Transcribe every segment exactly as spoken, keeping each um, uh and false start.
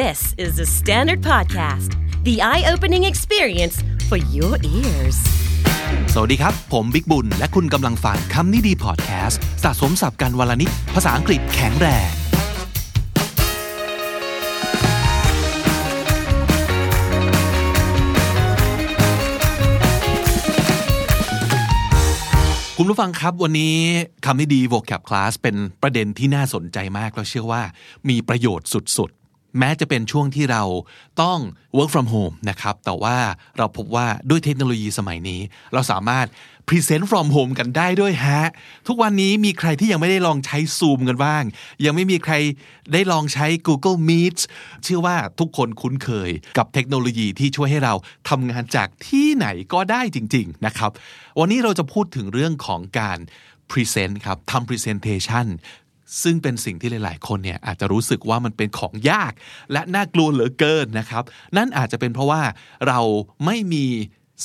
This is the Standard Podcast, the eye-opening experience for your ears. สวัสดีครับผมบิ๊กบุญและคุณกำลังฟังคำนี้ดีพอดแคสต์สะสมศัพท์กันวลนิดภาษาอังกฤษแข็งแรงคุณผู้ฟังครับวันนี้คำนี้ดี vocab class เป็นประเด็นที่น่าสนใจมากแล้วเชื่อว่ามีประโยชน์สุดๆแม้จะเป็นช่วงที่เราต้อง work from home นะครับแต่ว่าเราพบว่าด้วยเทคโนโลยีสมัยนี้เราสามารถ present from home กันได้ด้วยฮะทุกวันนี้มีใครที่ยังไม่ได้ลองใช้ Zoom กันบ้างยังไม่มีใครได้ลองใช้ Google Meets เชื่อว่าทุกคนคุ้นเคยกับเทคโนโลยีที่ช่วยให้เราทำงานจากที่ไหนก็ได้จริงๆนะครับวันนี้เราจะพูดถึงเรื่องของการ present ครับทำ presentationซึ่งเป็นสิ่งที่หลายๆคนเนี่ยอาจจะรู้สึกว่ามันเป็นของยากและน่ากลัวเหลือเกินนะครับนั่นอาจจะเป็นเพราะว่าเราไม่มี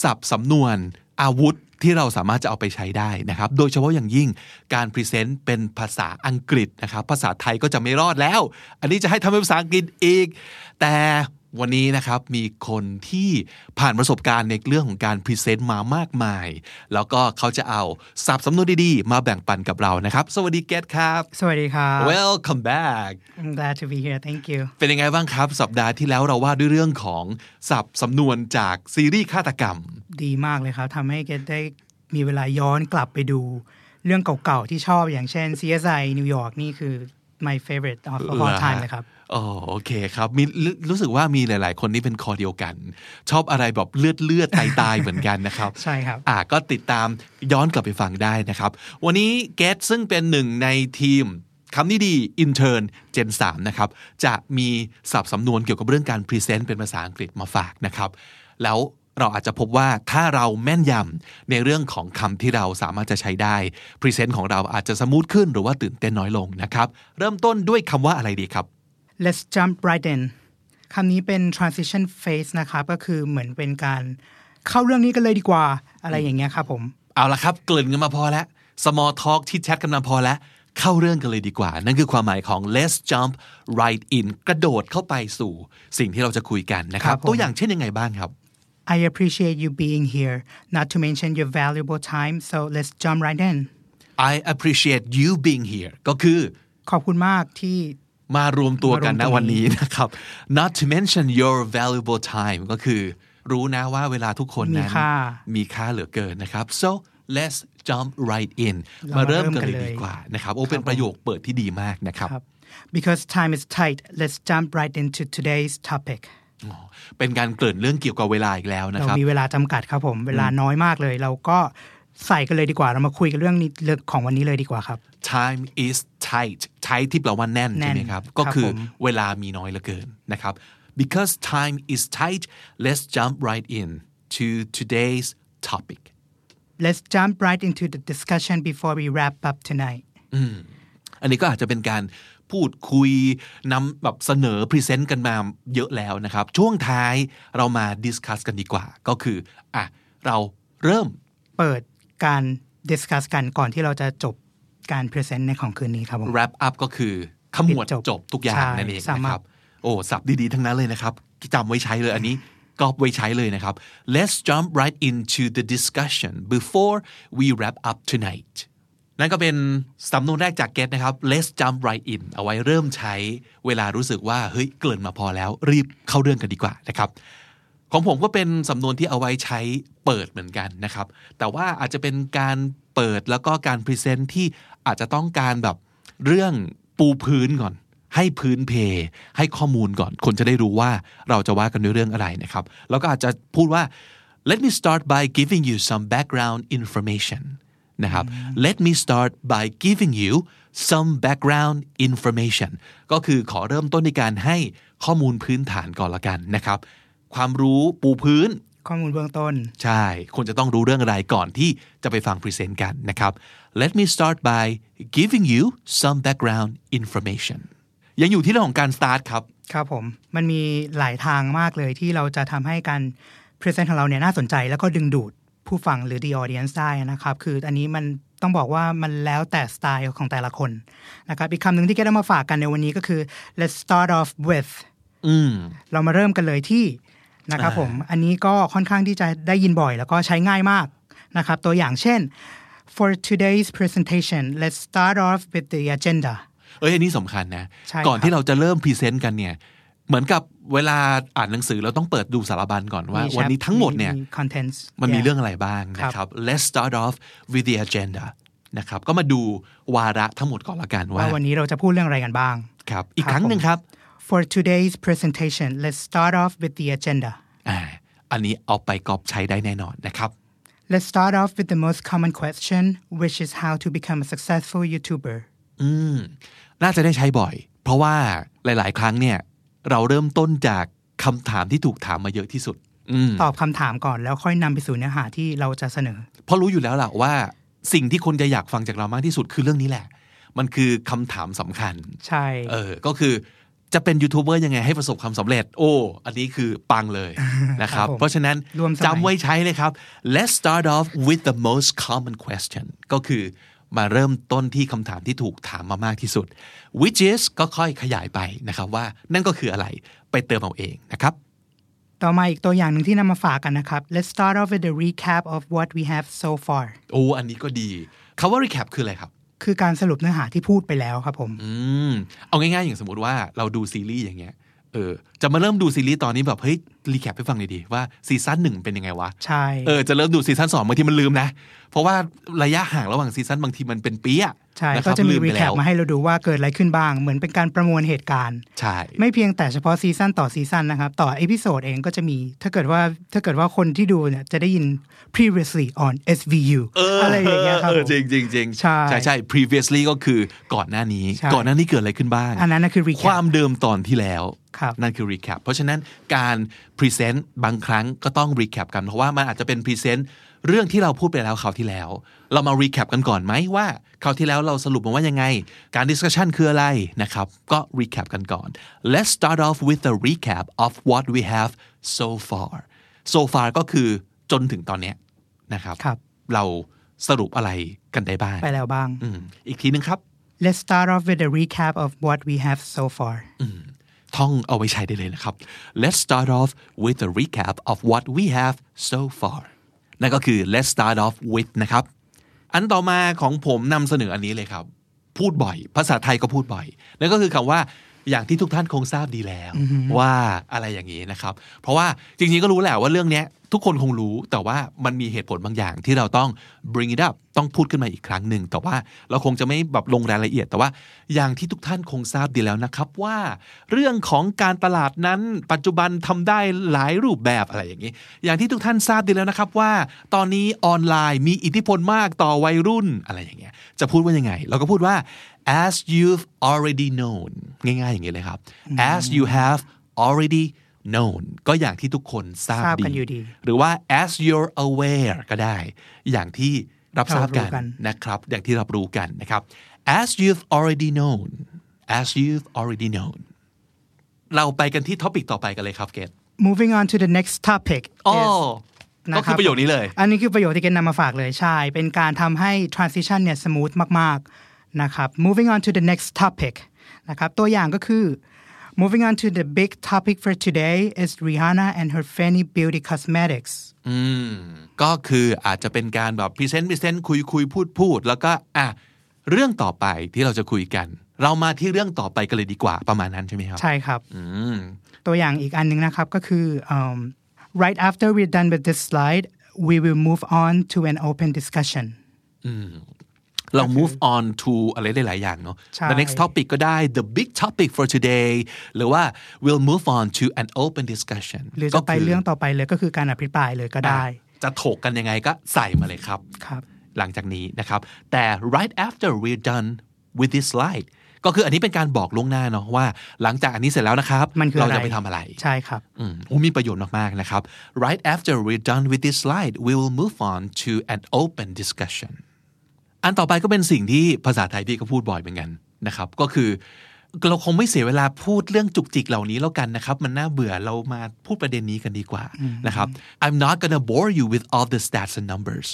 ศัพท์สำนวนอาวุธที่เราสามารถจะเอาไปใช้ได้นะครับโดยเฉพาะอย่างยิ่งการพรีเซนต์เป็นภาษาอังกฤษนะครับภาษาไทยก็จะไม่รอดแล้วอันนี้จะให้ทำเป็นภาษาอังกฤษอีกแต่วันนี้นะครับมีคนที่ผ่านประสบการณ์ในเรื่องของการพรีเซนต์มามากมายแล้วก็เขาจะเอาศัพท์สำนวนดีๆมาแบ่งปันกับเรานะครับสวัสดีเกตครับสวัสดีครับ Welcome back I'm glad to be here thank you เป็นยังไงบ้างครับสัปดาห์ที่แล้วเราว่าด้วยเรื่องของศัพท์สำนวนจากซีรีส์ฆาตกรรมดีมากเลยครับทำให้เกตได้มีเวลาย้อนกลับไปดูเรื่องเก่าๆที่ชอบอย่างเช่น ซี เอส ไอ นิวยอร์กนี่คือ my favorite of all time เลยครับอ๋อโอเคครับมีรู้สึกว่ามีหลายๆคนที่เป็นคอเดียวกันชอบอะไรแบบเลือดเลือดตายตายเหมือนกันนะครับใช่ครับอ่ะก็ติดตามย้อนกลับไปฟังได้นะครับวันนี้เกสซึ่งเป็นหนึ่งในทีมคำนี้ดีอินเทอร์นเจนสามนะครับจะมีศัพท์สำนวนเกี่ยวกับเรื่องการพรีเซนต์เป็นภาษาอังกฤษมาฝากนะครับแล้วเราอาจจะพบว่าถ้าเราแม่นยำในเรื่องของคำที่เราสามารถจะใช้ได้พรีเซนต์ของเราอาจจะสมูทขึ้นหรือว่าตื่นเต้นน้อยลงนะครับเริ่มต้นด้วยคำว่าอะไรดีครับLet's jump right in คำนี้เป็น transition phase นะครับก็คือเหมือนเป็นการเข้าเรื่องนี้กันเลยดีกว่าอะไรอย่างเงี้ยครับผมเอาละครับเกริ่นกันมาพอแล้ว small talk ที่แชทกันมาพอแล้วเข้าเรื่องกันเลยดีกว่านั่นคือความหมายของ let's jump right in กระโดดเข้าไปสู่สิ่งที่เราจะคุยกันนะครับตัวอย่างเช่นยังไงบ้างครับ I appreciate you being here not to mention your valuable time so let's jump right in I appreciate you being here ก็คือขอบคุณมากที่มารวมตัวกันนะวันนี้นะครับ not to mention your valuable time ก็คือรู้นะว่าเวลาทุกคนนั้นมีค่าเหลือเกินนะครับ so let's jump right in มาเริ่มกันเลยดีกว่านะครับโอ้เป็นประโยคเปิดที่ดีมากนะครับ because time is tight let's jump right into today's topic เป็นการเกริ่นเรื่องเกี่ยวกับเวลาอีกแล้วนะครับเรามีเวลาจำกัดครับผมเวลาน้อยมากเลยเราก็ใส่กันเลยดีกว่าเรามาคุยกันเรื่องนี้เรื่องของวันนี้เลยดีกว่าครับ time is tight tight ที่แปลว่าแน่นใช่ไหมครับก็คือเวลามีน้อยเหลือเกินนะครับ because time is tight let's jump right in to today's topic let's jump right into the discussion before we wrap up tonight อืมอันนี้ก็อาจจะเป็นการพูดคุยนำแบบเสนอพรีเซนต์กันมาเยอะแล้วนะครับช่วงท้ายเรามาดิสคัสกันดีกว่าก็คืออ่ะเราเริ่มเปิดการดิสคัสกันก่อนที่เราจะจบการพรีเซนต์ในของคืนนี้ครับผม wrap up ก็คือขมวดจบทุกอย่างนั่นเองนะครับโอ้ศัพท์ดีๆทั้งนั้นเลยนะครับจำไว้ใช้เลยอันนี้ก็ไว้ใช้เลยนะครับ let's jump right into the discussion before we wrap up tonight นั่นก็เป็นสำนวนแรกจากเกตนะครับ let's jump right in เอาไว้เริ่มใช้เวลารู้สึกว่าเฮ้ยเกินมาพอแล้วรีบเข้าเรื่องกันดีกว่านะครับของผมก็เป็นสำนวนที่เอาไว้ใช้เปิดเหมือนกันนะครับแต่ว่าอาจจะเป็นการเปิดแล้วก็การพรีเซนต์ที่อาจจะต้องการแบบเรื่องปูพื้นก่อนให้พื้นเพให้ข้อมูลก่อนคนจะได้รู้ว่าเราจะว่ากันด้วยเรื่องอะไรนะครับแล้วก็อาจจะพูดว่า let me start by giving you some background information นะครับ let me start by giving you some background information ก็คือขอเริ่มต้นในการให้ข้อมูลพื้นฐานก่อนละกันนะครับความรู้ปูพื้นข้อมูลเบื้องต้นใช่คนจะต้องรู้เรื่องอะไรก่อนที่จะไปฟังพรีเซนต์กันนะครับ Let me start by giving you some background information ยังอยู่ที่เรื่องของการ start ครับครับผมมันมีหลายทางมากเลยที่เราจะทำให้การพรีเซนต์ของเราเนี่ยน่าสนใจแล้วก็ดึงดูดผู้ฟังหรือ the audience ได้นะครับคืออันนี้มันต้องบอกว่ามันแล้วแต่สไตล์ของแต่ละคนนะครับอีกคำหนึ่งที่แกได้มาฝากกันในวันนี้ก็คือ Let's start off with เรามาเริ่มกันเลยที่นะครับผมอันนี้ก็ค่อนข้างที่จะได้ยินบ่อยแล้วก็ใช้ง่ายมากนะครับตัวอย่างเช่น for today's presentation let's start off with the agenda เอ้ยอันนี้สำคัญนะก่อนที่เราจะเริ่มพรีเซนต์กันเนี่ยเหมือนกับเวลาอ่านหนังสือเราต้องเปิดดูสารบัญก่อนว่าวันนี้ทั้งหมดเนี่ยมันมีเรื่องอะไรบ้างนะครับ let's start off with the agenda นะครับก็มาดูวาระทั้งหมดก่อนละกันว่าวันนี้เราจะพูดเรื่องอะไรกันบ้างครับอีกครั้งนึงครับ for today's presentation let's start off with the agenda อ่าอันนี้เอาไปก๊อปใช้ได้แน่นอนนะครับ let's start off with the most common question which is how to become a successful YouTuber อืมน่าจะได้ใช้บ่อยเพราะว่าหลายๆครั้งเนี่ยเราเริ่มต้นจากคำถามที่ถูกถามมาเยอะที่สุดตอบคำถามก่อนแล้วค่อยนำไปสู่เนื้อหาที่เราจะเสนอเพราะรู้อยู่แล้วแหละว่าสิ่งที่คนจะอยากฟังจากเรามากที่สุดคือเรื่องนี้แหละมันคือคำถามสำคัญใช่เออก็คือจะเป็นยูทูบเบอร์ยังไงให้ประสบความสำเร็จโอ้อันนี้คือปังเลยนะครับเพราะฉะนั้นจำไว้ใช้เลยครับ Let's start off with the most common question ก็คือมาเริ่มต้นที่คำถามที่ถูกถามมามากที่สุด which is ก็ค่อยขยายไปนะครับว่านั่นก็คืออะไรไปเติมเอาเองนะครับต่อมาอีกตัวอย่างหนึ่งที่นำมาฝากกันนะครับ let's start off with the recap of what we have so far โอ้อันนี้ก็ดีคำว่า recap คืออะไรครับคือการสรุปเนื้อหาที่พูดไปแล้วครับผมอืมเอาง่ายๆอย่างสมมติว่าเราดูซีรีส์อย่างเงี้ยเออจะมาเริ่มดูซีรีส์ตอนนี้แบบเฮ้ยรีแคปให้ฟังดีๆว่าซีซั่นหนึ่งเป็นยังไงวะใช่เออจะเริ่มดูซีซั่นสองบางทีมันลืมนะเพราะว่าระยะห่างระหว่างซีซั่นบางทีมันเป็นปีอ่ะใช่ก็จะมีรีแคปมาให้เราดูว่าเกิดอะไรขึ้นบ้างเหมือนเป็นการประมวลเหตุการณ์ใช่ไม่เพียงแต่เฉพาะซีซั่นต่อซีซั่นนะครับต่อเอพิโซดเองก็จะมีถ้าเกิดว่าถ้าเกิดว่าคนที่ดูเนี่ยจะได้ยิน previously on เอส วี ยู เอออะไรอย่างเงี้ยครับเออจริงๆๆใช่ใช่ previously ก็คือก่อนหน้านี้ก่อนหน้านี้เกิดอะไรขึ้นบ้างอันนั้นน่ะคือรีแคปความเดิมตอนที่แล้วนั่นคือ recap เพราะฉะนั้นการ present บางครั้งก็ต้อง recap กันเพราะว่ามันอาจจะเป็น present เรื่องที่เราพูดไปแล้วคราวที่แล้วเรามา recap กันก่อนไหมว่าคราวที่แล้วเราสรุปมันว่ายังไงการ discussion คืออะไรนะครับก็ recap กันก่อน let's start off with a recap of what we have so far so far ก็คือจนถึงตอนนี้นะครับเราสรุปอะไรกันได้บ้างไปแล้วบ้างอีกทีนึงครับ let's start off with a recap of what we have so farท่องเอาไว้ใช้ได้เลยนะครับ Let's start off with a recap of what we have so far นั่นก็คือ Let's start off with นะครับอันต่อมาของผมนำเสนออันนี้เลยครับพูดบ่อยภาษาไทยก็พูดบ่อยนั่นก็คือคำว่าอย่างที่ทุกท่านคงทราบดีแล้ว mm-hmm. ว่าอะไรอย่างนี้นะครับเพราะว่าจริงๆก็รู้แหละว่าเรื่องนี้ทุกคนคงรู้แต่ว่ามันมีเหตุผลบางอย่างที่เราต้อง bring it up ต้องพูดขึ้นมาอีกครั้งหนึ่งแต่ว่าเราคงจะไม่แบบลงรายละเอียดแต่ว่าอย่างที่ทุกท่านคงทราบดีแล้วนะครับว่าเรื่องของการตลาดนั้นปัจจุบันทำได้หลายรูปแบบอะไรอย่างนี้อย่างที่ทุกท่านทราบดีแล้วนะครับว่าตอนนี้ออนไลน์มีอิทธิพลมากต่อวัยรุ่นอะไรอย่างเงี้ยจะพูดว่ายังไงเราก็พูดว่า as you've already known ง่ายๆอย่างนี้เลยครับ as you have already known ก็อย่างที่ทุกคนทราบดีหรือว่า as you're aware ก็ได้อย่างที่รับทราบกันนะครับอย่างที่รับรู้กันนะครับ as you've already known as you've already known เราไปกันที่ topic ต่อไปกันเลยครับเกด moving on to the next topic อ๋อก็คือประโยคนี้เลยอันนี้คือประโยคที่เกดนำมาฝากเลยใช่เป็นการทำให้ transition เนี่ย smooth มากๆนะครับ moving on to the next topic นะครับตัวอย่างก็คือMoving on to the big topic for today is Rihanna and her Fenty Beauty cosmetics. อืมก็คืออาจจะเป็นการแบบ present present คุยคุยพูดพูดแล้วก็อ่ะเรื่องต่อไปที่เราจะคุยกันเรามาที่เรื่องต่อไปกันเลยดีกว่าประมาณนั้นใช่ไหมครับใช่ครับอืมตัวอย่างอีกอันนึงนะครับก็คือ um, right after we're done with this slide we will move on to an open discussion. อืมเรา move on to อะไรหลายๆอย่างเนาะ the next topic ก็ได้ the big topic for today หรือว่า we'll move on to an open discussion หรือจะไปเรื่องต่อไปเลยก็คือการอภิปรายเลยก็ได้จะถกกันยังไงก็ใส่มาเลยครับครับหลังจากนี้นะครับแต่ right after we're done with this slide ก็คืออันนี้เป็นการบอกล่วงหน้าเนาะว่าหลังจากอันนี้เสร็จแล้วนะครับเราจะไปทำอะไรใช่ครับอืมมีประโยชน์มากๆนะครับ right after we're done with this slide we will move on to an open discussionอันต่อไปก็เป็นสิ่งที่ภาษาไทยพี่ก็พูดบ่อยเหมือนกันนะครับก็คือเราคงไม่เสียเวลาพูดเรื่องจุกจิกเหล่านี้แล้วกันนะครับมันน่าเบื่อเรามาพูดประเด็นนี้กันดีกว่านะครับ I'm not gonna bore you with all the stats and numbers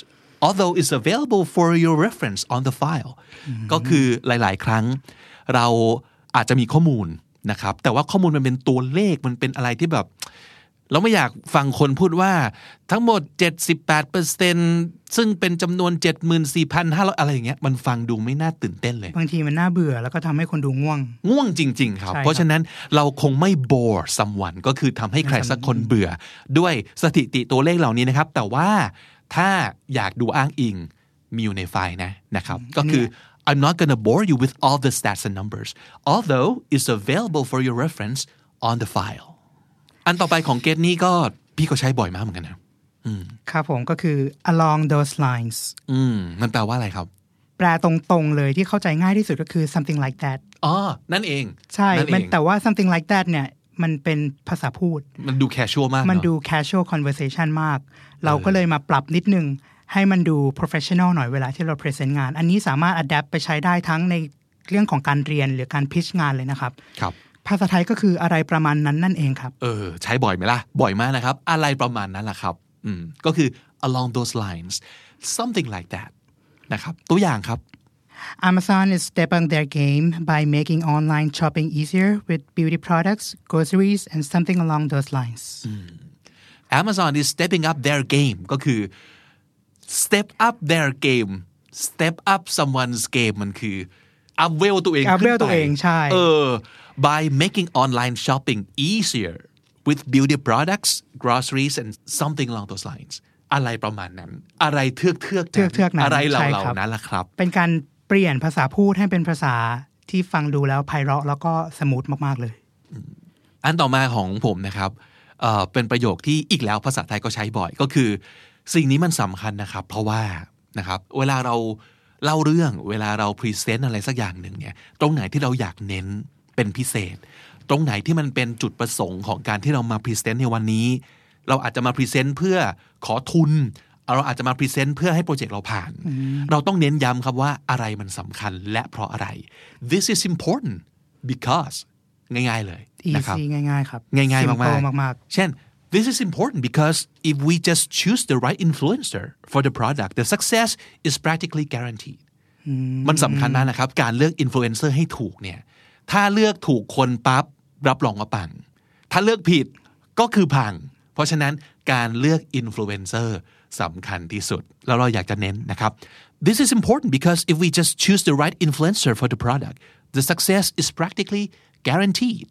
although it's available for your reference on the file ก็คือหลายๆครั้งเราอาจจะมีข้อมูล นะครับแต่ว่าข้อมูลมันเป็นตัวเลขมันเป็นอะไรที่แบบเราไม่อยากฟังคนพูดว่าทั้งหมด เจ็ดสิบแปดเปอร์เซ็นต์ ซึ่งเป็นจำนวน เจ็ดหมื่นสี่พันห้าร้อย อะไรอย่างเงี้ยมันฟังดูไม่น่าตื่นเต้นเลยบางทีมันน่าเบื่อแล้วก็ทำให้คนดูง่วงง่วงจริงๆครับเพราะฉะนั้นเราคงไม่ bore someone ก็คือทำให้ใครสักคนเบื่อด้วยสถิติตัวเลขเหล่านี้นะครับแต่ว่าถ้าอยากดูอ้างอิงมีอยู่ในไฟล์นะนะครับก็คือ I'm not gonna bore you with all the stats and numbers although it's available for your reference on the fileอันต่อไปของเกตนี้ก็พี่ก็ใช้บ่อยมากเหมือนกันนะครับผมก็คือ along those lines อืมมันแปลว่าอะไรครับแปลตรงๆเลยที่เข้าใจง่ายที่สุดก็คือ something like that อ๋อนั่นเองใช่มันแต่ว่า something like that เนี่ยมันเป็นภาษาพูดมันดู casual มากมันดู casual conversation มากเราก็เลยมาปรับนิดนึงให้มันดู professional หน่อยเวลาที่เรา present งานอันนี้สามารถ adapt ไปใช้ได้ทั้งในเรื่องของการเรียนหรือการ pitch งานเลยนะครับครับภาษาไทยก็คืออะไรประมาณนั้นนั่นเองครับเออใช้บ่อยไหมล่ะบ่อยมากนะครับอะไรประมาณนั้นล่ะครับอืมก็คือ along those lines something like that นะครับตัวอย่างครับ Amazon is stepping their game by making online shopping easier with beauty products, groceries and something along those lines Amazon is stepping up their game ก็คือ step up their game step up someone's game มันคืออัพเวลตัวเองอัพเวลตัวเองใช่เออ by making online shopping easier with beauty products groceries and something along those lines อะไรประมาณนั้นอะไรเทือกเทือกนั้นอะไรเหล่าๆนั้นล่ะครับเป็นการเปลี่ยนภาษาพูดให้เป็นภาษาที่ฟังดูแล้วไพเราะแล้วก็สมูทมากๆเลยอันต่อมาของผมนะครับเอ่อเป็นประโยคที่อีกแล้วภาษาไทยก็ใช้บ่อยก็คือสิ่งนี้มันสำคัญนะครับเพราะว่านะครับเวลาเราเล่าเรื่องเวลาเราพรีเซนต์อะไรสักอย่างหนึ่งเนี่ยตรงไหนที่เราอยากเน้นเป็นพิเศษตรงไหนที่มันเป็นจุดประสงค์ของการที่เรามาพรีเซนต์ในวันนี้เราอาจจะมาพรีเซนต์เพื่อขอทุนเราอาจจะมาพรีเซนต์เพื่อให้โปรเจกต์เราผ่านเราต้องเน้นย้ำครับว่าอะไรมันสำคัญและเพราะอะไร This is important because ง่ายๆเลยนะครับง่ายๆครับง่ายๆมากๆเช่น This is important because if we just choose the right influencer for the product the success is practically guaranteed มันสำคัญมากนะครับการเลือกอินฟลูเอนเซอร์ให้ถูกเนี่ยถ้าเลือกถูกคนปั๊บรับรองว่าปังถ้าเลือกผิดก็คือพังเพราะฉะนั้นการเลือกอินฟลูเอนเซอร์สำคัญที่สุดแล้วเราอยากจะเน้นนะครับ This is important because if we just choose the right influencer for the product the success is practically guaranteed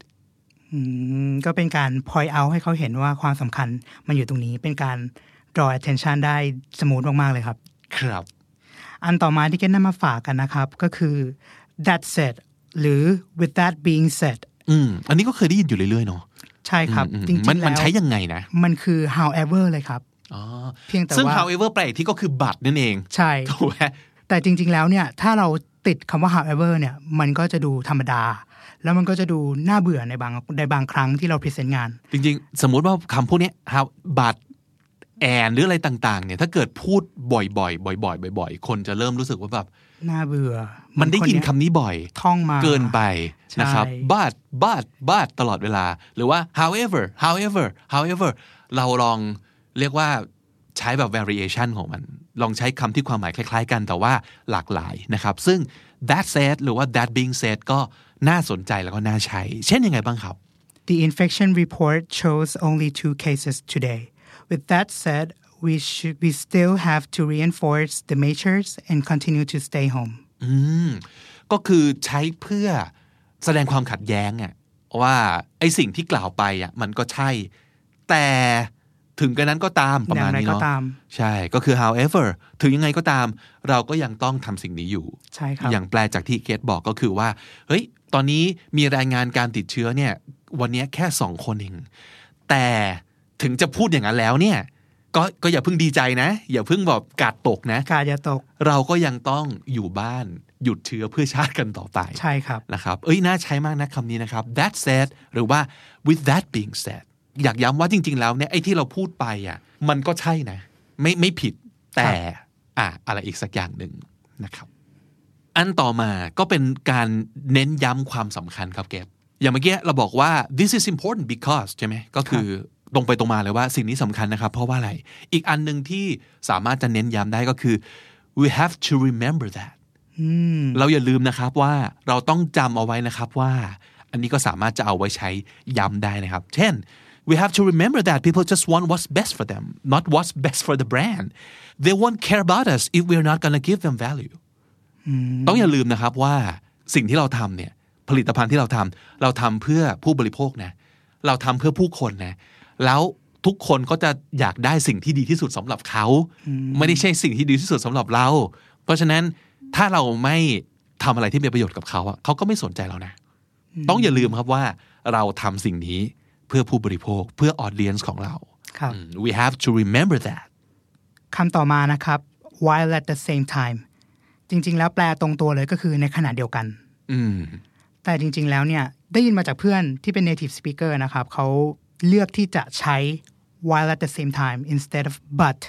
ก็เป็นการ point out ให้เขาเห็นว่าความสำคัญมันอยู่ตรงนี้เป็นการ draw attention ได้สมูทมากๆเลยครับครับอันต่อมาที่เกนนำมาฝากกันนะครับก็คือ that said หรือ with that being said อืมอันนี้ก็เคยได้ยินอยู่เรื่อยๆเนาะใช่ครับจริงๆแล้วมันใช้ยังไงนะมันคือ however เลยครับอ๋อเพียงแต่ว่าซึ่ง however แปลที่ก็คือ but นั่นเองใช่ถูกไหมแต่จริงๆแล้วเนี่ยถ้าเราติดคำว่า however เนี่ยมันก็จะดูธรรมดาแล้วมันก็จะดูน่าเบื่อในบางในบางครั้งที่เราพรีเซนต์งานจริงๆสมมุติว่าคำพวกนี้ครับบัตรแอนหรืออะไรต่างๆเนี่ยถ้าเกิดพูดบ่อยๆบ่อยๆบ่อยๆคนจะเริ่มรู้สึกว่าแบบน่าเบื่อมันได้ยินคำนี้บ่อยท่องมาเกินไปนะครับบัตรบัตรบัตรตลอดเวลาหรือว่า however however however เราลองเรียกว่าใช้แบบ variation ของมันลองใช้คำที่ความหมายคล้ายๆกันแต่ว่าหลากหลายนะครับซึ่ง that said หรือว่า that being said ก็น่าสนใจแล้วก็น่าใช้เช่นยังไงบ้างครับ The infection report shows only two cases today. With that said, we should we still have to reinforce the measures and continue to stay home. อืมก็คือใช้เพื่อแสดงความขัดแย้งอะว่าไอ้สิ่งที่กล่าวไปอะมันก็ใช่แต่ถึงกระนั้นก็ตามประมาณนี้เนาะใช่ก็คือ however ถึงยังไงก็ตามเราก็ยังต้องทำสิ่งนี้อยู่ใช่ครับอย่างแปลจากที่เกตบอกก็คือว่าเฮ้ยตอนนี้มีรายงานการติดเชื้อเนี่ยวันนี้แค่สองคนเองแต่ถึงจะพูดอย่างนั้นแล้วเนี่ยก็ก็อย่าเพิ่งดีใจนะอย่าเพิ่งแบบกาดตกนะกาดอย่าตกเราก็ยังต้องอยู่บ้านหยุดเชื้อเพื่อชาติกันต่อไปใช่ครับนะครับเอ้ยน่าใช้มากนะคำนี้นะครับ that said หรือว่า with that being said อยากย้ำว่าจริงๆแล้วเนี่ยไอ้ที่เราพูดไปอ่ะมันก็ใช่นะไม่ไม่ผิดแต่อ่ะอะไรอีกสักอย่างนึงนะครับอันต่อมาก็เป็นการเน้นย้ำความสำคัญครับแกอย่างเมื่อกี้เราบอกว่า this is important because ใช่ไหมก็คือตรงไปตรงมาเลยว่าสิ่งนี้สำคัญนะครับเพราะว่าอะไรอีกอันนึงที่สามารถจะเน้นย้ำได้ก็คือ we have to remember that เราอย่าลืมนะครับว่าเราต้องจำเอาไว้นะครับว่า อันนี้ก็สามารถจะเอาไว้ใช้ย้ำได้นะครับเช่น we have to remember that people just want what's best for them not what's best for the brand they won't care about us if we're not gonna give them value ต้องอย่าลืมนะครับว่าสิ่งที่เราทำเนี่ยผลิตภัณฑ์ที่เราทำเราทำเพื่อผู้บริโภคนะเราทำเพื่อผู้คนนะแล้วทุกคนก็จะอยากได้สิ่งที่ดีที่สุดสำหรับเขาไม่ได้ใช่สิ่งที่ดีที่สุดสำหรับเราเพราะฉะนั้นถ้าเราไม่ทำอะไรที่มีประโยชน์กับเขาอ่ะเขาก็ไม่สนใจเรานะต้องอย่าลืมครับว่าเราทำสิ่งนี้เพื่อผู้บริโภคเพื่อออเดียนซ์ของเราครับ we have to remember that คำต่อมานะครับ while at the same time จริงๆแล้วแปลตรงตัวเลยก็คือในขณะเดียวกันแต่จริงๆแล้วเนี่ยได้ยินมาจากเพื่อนที่เป็น native speaker นะครับเขาเลือกที่จะใช้ while at the same time instead of but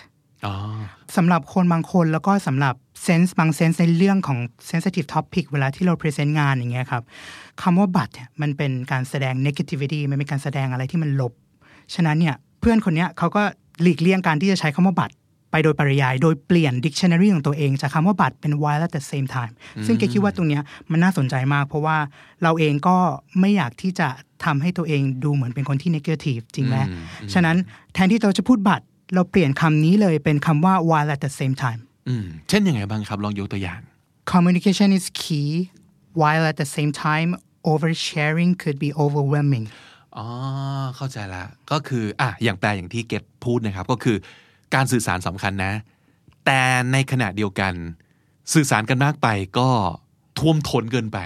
สำหรับคนบางคนแล้วก็สำหรับเซนส์บางเซนส์ในเรื่องของ sensitive topic เวลาที่เราพรีเซนต์งานอย่างเงี้ยครับคำว่า but เนี่ยมันเป็นการแสดง negativity มันเป็นการแสดงอะไรที่มันลบฉะนั้นเนี่ยเพื่อนคนเนี้ยเขาก็หลีกเลี่ยงการที่จะใช้คำว่า but ไปโดยปริยายโดยเปลี่ยน dictionary ของตัวเองจากคำว่า but เป็น while at the same time ซึ่งแกคิดว่าตรงเนี้ยมันน่าสนใจมากเพราะว่าเราเองก็ไม่อยากที่จะทำให้ตัวเองดูเหมือนเป็นคนที่ negative จริงไหมฉะนั้นแทนที่เราจะพูด but เราเปลี่ยนคำนี้เลยเป็นคำว่า while at the same timeเช่นยังไงบ้างครับลองยกตัวอย่าง Communication is key while at the same time oversharing could be overwhelming อ๋อเข้าใจละก็คืออ่ะอย่างแปลอย่างที่เกตพูดนะครับก็คือการสื่อสารสำคัญนะแต่ในขณะเดียวกันสื่อสารกันมากไปก็ท่วมท้นเกินไป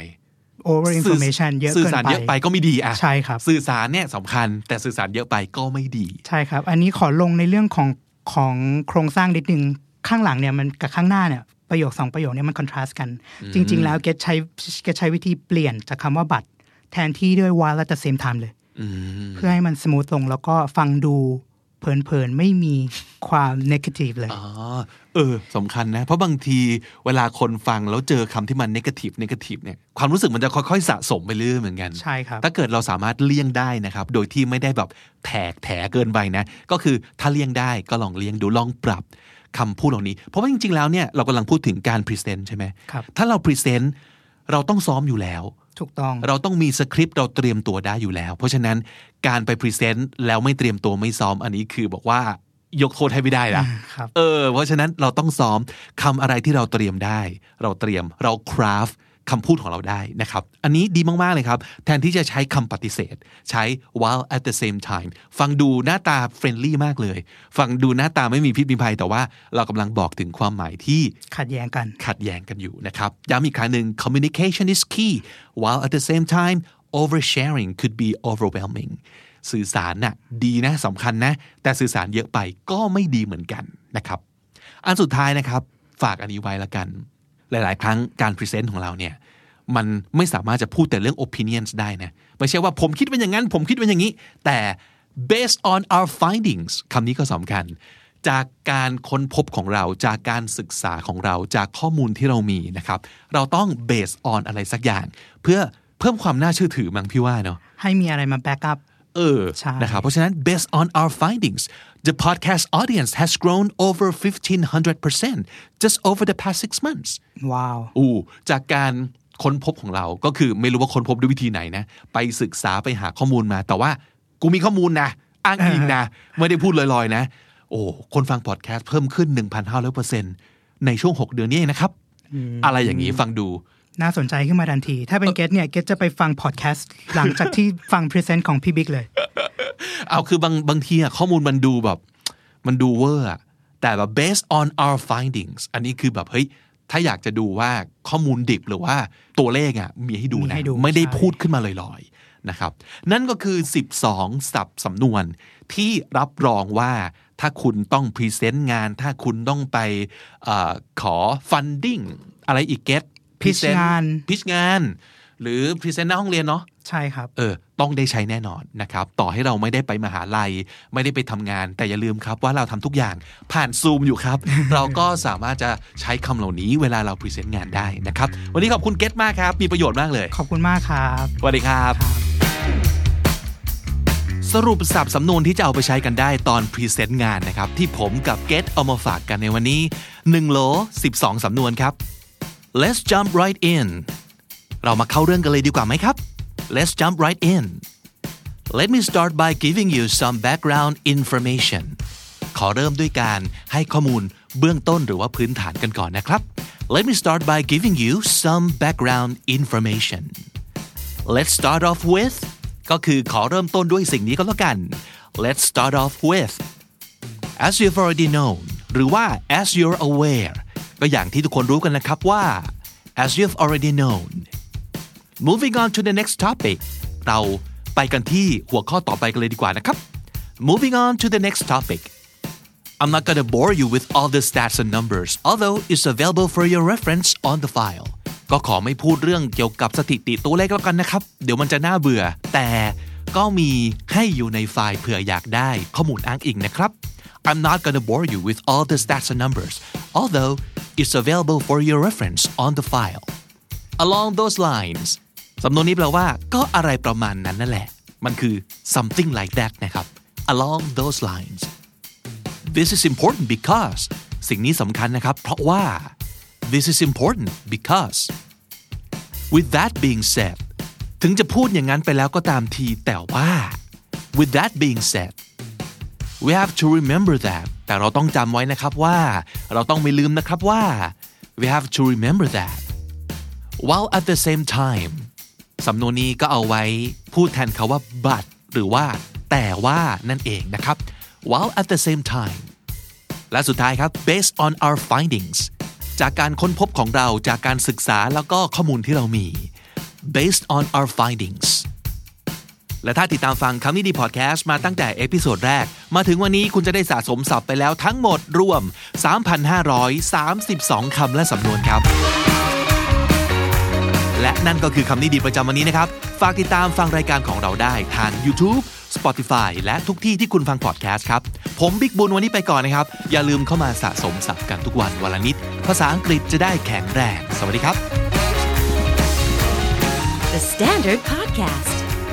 over information เยอะเกินไปสื่อสารเยอะไปก็ไม่ดีอ่ะใช่ครับสื่อสารเนี่ยสำคัญแต่สื่อสารเยอะไปก็ไม่ดีใช่ครับอันนี้ขอลงในเรื่องของของโครงสร้างนิดนึงข้างหลังเนี่ยมันกับข้างหน้าเนี่ยประโยคสองประโยคเนี่ยมันคอนทราสต์กันจริงๆแล้วเกตใช้เกตใช้วิธีเปลี่ยนจากคำว่าบัตรแทนที่ด้วย while at the same time เลยเพื่อให้มันสมูทลงแล้วก็ฟังดูเพลินๆไม่มีความเนกาทีฟเลยอ๋อเออสำคัญนะเพราะบางทีเวลาคนฟังแล้วเจอคำที่มันเนกาทีฟเนกาทีฟเนี่ยความรู้สึกมันจะค่อยๆสะสมไปเรื่อยเหมือนกันใช่ครับถ้าเกิดเราสามารถเลี่ยงได้นะครับโดยที่ไม่ได้แบบแถกแถเกินไปนะก็คือถ้าเลี่ยงได้ก็ลองเลี่ยงดูลองปรับคำพูดเหล่านี้เพราะว่าจริงๆแล้วเนี่ยเรากำลังพูดถึงการพรีเซนต์ใช่ไหมถ้าเราพรีเซนต์เราต้องซ้อมอยู่แล้วถูกต้องเราต้องมีสคริปต์เราเตรียมตัวได้อยู่แล้วเพราะฉะนั้นการไปพรีเซนต์แล้วไม่เตรียมตัวไม่ซ้อมอันนี้คือบอกว่ายกโทษให้ไม่ได้นะเออเพราะฉะนั้นเราต้องซ้อมคำอะไรที่เราเตรียมได้เราเตรียมเราคราฟคำพูดของเราได้นะครับอันนี้ดีมากๆเลยครับแทนที่จะใช้คำปฏิเสธใช้ while at the same time ฟังดูหน้าตาเฟรนลี่มากเลยฟังดูหน้าตาไม่มีพิษมีภัยแต่ว่าเรากำลังบอกถึงความหมายที่ขัดแย้งกันขัดแย้งกันอยู่นะครับย้ำอีกครั้งหนึ่ง communication is key while at the same time oversharing could be overwhelming สื่อสารน่ะดีนะสำคัญนะแต่สื่อสารเยอะไปก็ไม่ดีเหมือนกันนะครับอันสุดท้ายนะครับฝากอันนี้ไว้ละกันหลายๆครั้งการพรีเซนต์ของเราเนี่ยมันไม่สามารถจะพูดแต่เรื่อง opinions ได้นะไม่ใช่ว่าผมคิดเป็นอย่างนั้นผมคิดเป็นอย่างนี้แต่ based on our findings คำนี้ก็สำคัญจากการค้นพบของเราจากการศึกษาของเราจากข้อมูลที่เรามีนะครับเราต้อง based on อะไรสักอย่างเพื่อเพิ่มความน่าเชื่อถือมั้งพี่ว่าเนาะให้มีอะไรมา back up เออนะครับเพราะฉะนั้น based on our findings the podcast audience has grown over fifteen hundred percent just over the past six months ว้าวอู้จากการค้นพบของเราก็คือไม่รู้ว่าค้นพบด้วยวิธีไหนนะไปศึกษาไปหาข้อมูลมาแต่ว่ากูมีข้อมูลนะอ้างอิงนะไม่ได้พูดลอยๆนะโอ้คนฟังพอดแคสต์เพิ่มขึ้น หนึ่งพันห้าร้อยเปอร์เซ็นต์ ในช่วงหกเดือนนี้นะครับ mm-hmm. อะไรอย่างนี้ฟังดูน่าสนใจขึ้นมาทันทีถ้าเป็นเกสเนี่ยเกสจะไปฟังพอดแคสต์หลังจากที่ฟังพรีเซนต์ของพี่บิ๊กเลยเอาคือบางบางทีอะข้อมูลมันดูแบบมันดูเวอร์อะแต่แบบ based on our findings อันนี้คือแบบเฮ้ยถ้าอยากจะดูว่าข้อมูลดิบหรือว่าตัวเลขอะมีให้ดูนะไม่ได้พูดขึ้นมาลอยๆนะครับนั่นก็คือสิบสองศัพท์สำนวนที่รับรองว่าถ้าคุณต้องพรีเซนต์งานถ้าคุณต้องไปเอ่อขอ funding อะไรอีกเกสพิชงานพิชงานหรือพรีเซนต์หน้าห้องเรียนเนาะใช่ครับเออต้องได้ใช้แน่นอนนะครับต่อให้เราไม่ได้ไปมหาลัยไม่ได้ไปทำงานแต่อย่าลืมครับว่าเราทำทุกอย่างผ่าน Zoom อยู่ครับ เราก็สามารถจะใช้คำเหล่านี้เวลาเราพรีเซนต์งานได้นะครับวันนี้ขอบคุณเกสมากครับมีประโยชน์มากเลยขอบคุณมากครับสวัสดีครับสรุปศัพท์สำนวนที่จะเอาไปใช้กันได้ตอนพรีเซนต์งานนะครับที่ผมกับเกสเอามาฝากกันในวันนี้หนึ่งโหลสิบสองสำนวนครับLet's jump right in เรามาเข้าเรื่องกันเลยดีกว่าไหมครับ Let's jump right in. Let me start by giving you some background information. ขอเริ่มด้วยการให้ข้อมูลเบื้องต้นหรือว่าพื้นฐานกันก่อนนะครับ Let me start by giving you some background information. Let's start off with ก็คือขอเริ่มต้นด้วยสิ่งนี้ก็แล้วกัน Let's start off with As you've already known หรือว่า As you're aware ก็อย่างที่ทุกคนรู้กันนะครับว่า As you've already known Moving on to the next topic เราไปกันที่หัวข้อต่อไปกันเลยดีกว่านะครับ Moving on to the next topic I'm not gonna bore you with all the stats and numbers although it's available for your reference on the file ก็ขอไม่พูดเรื่องเกี่ยวกับสถิติตัวเลขแล้วกันนะครับเดี๋ยวมันจะน่าเบื่อแต่ก็มีให้อยู่ในไฟล์เผื่ออยากได้ข้อมูลอ้างอิงนะครับI'm not gonna bore you with all the stats and numbers, although it's available for your reference on the file. Along those lines, สำนวนนี้แปลว่าก็อะไรประมาณนั้นนั่นแหละมันคือ something like that นะครับ Along those lines. This is important because สิ่งนี้สำคัญนะครับเพราะว่า This is important because With that being said ถึงจะพูดอย่างนั้นไปแล้วก็ตามทีแต่ว่า With that being said We have to remember that แต่เราต้องจำไว้นะครับว่าเราต้องไม่ลืมนะครับว่า We have to remember that While at the same time สำนวนนี้ก็เอาไว้พูดแทนคำว่า but หรือว่าแต่ว่านั่นเองนะครับ While at the same time และสุดท้ายครับ Based on our findings จากการค้นพบของเราจากการศึกษาแล้วก็ข้อมูลที่เรามี Based on our findingsและถ้าติดตามฟังคำนี้ดีพอดแคสต์มาตั้งแต่เอพิโซดแรกมาถึงวันนี้คุณจะได้สะสมศัพท์ไปแล้วทั้งหมดรวม สามพันห้าร้อยสามสิบสอง คำและสำนวนครับและนั่นก็คือคำนี้ดีประจำวันนี้นะครับฝากติดตามฟังรายการของเราได้ทาง YouTube Spotify และทุกที่ที่คุณฟังพอดแคสต์ครับผมบิ๊กบุญวันนี้ไปก่อนนะครับอย่าลืมเข้ามาสะสมศัพท์กันทุกวันวันละนิดภาษาอังกฤษจะได้แข็งแรงสวัสดีครับ The Standard Podcast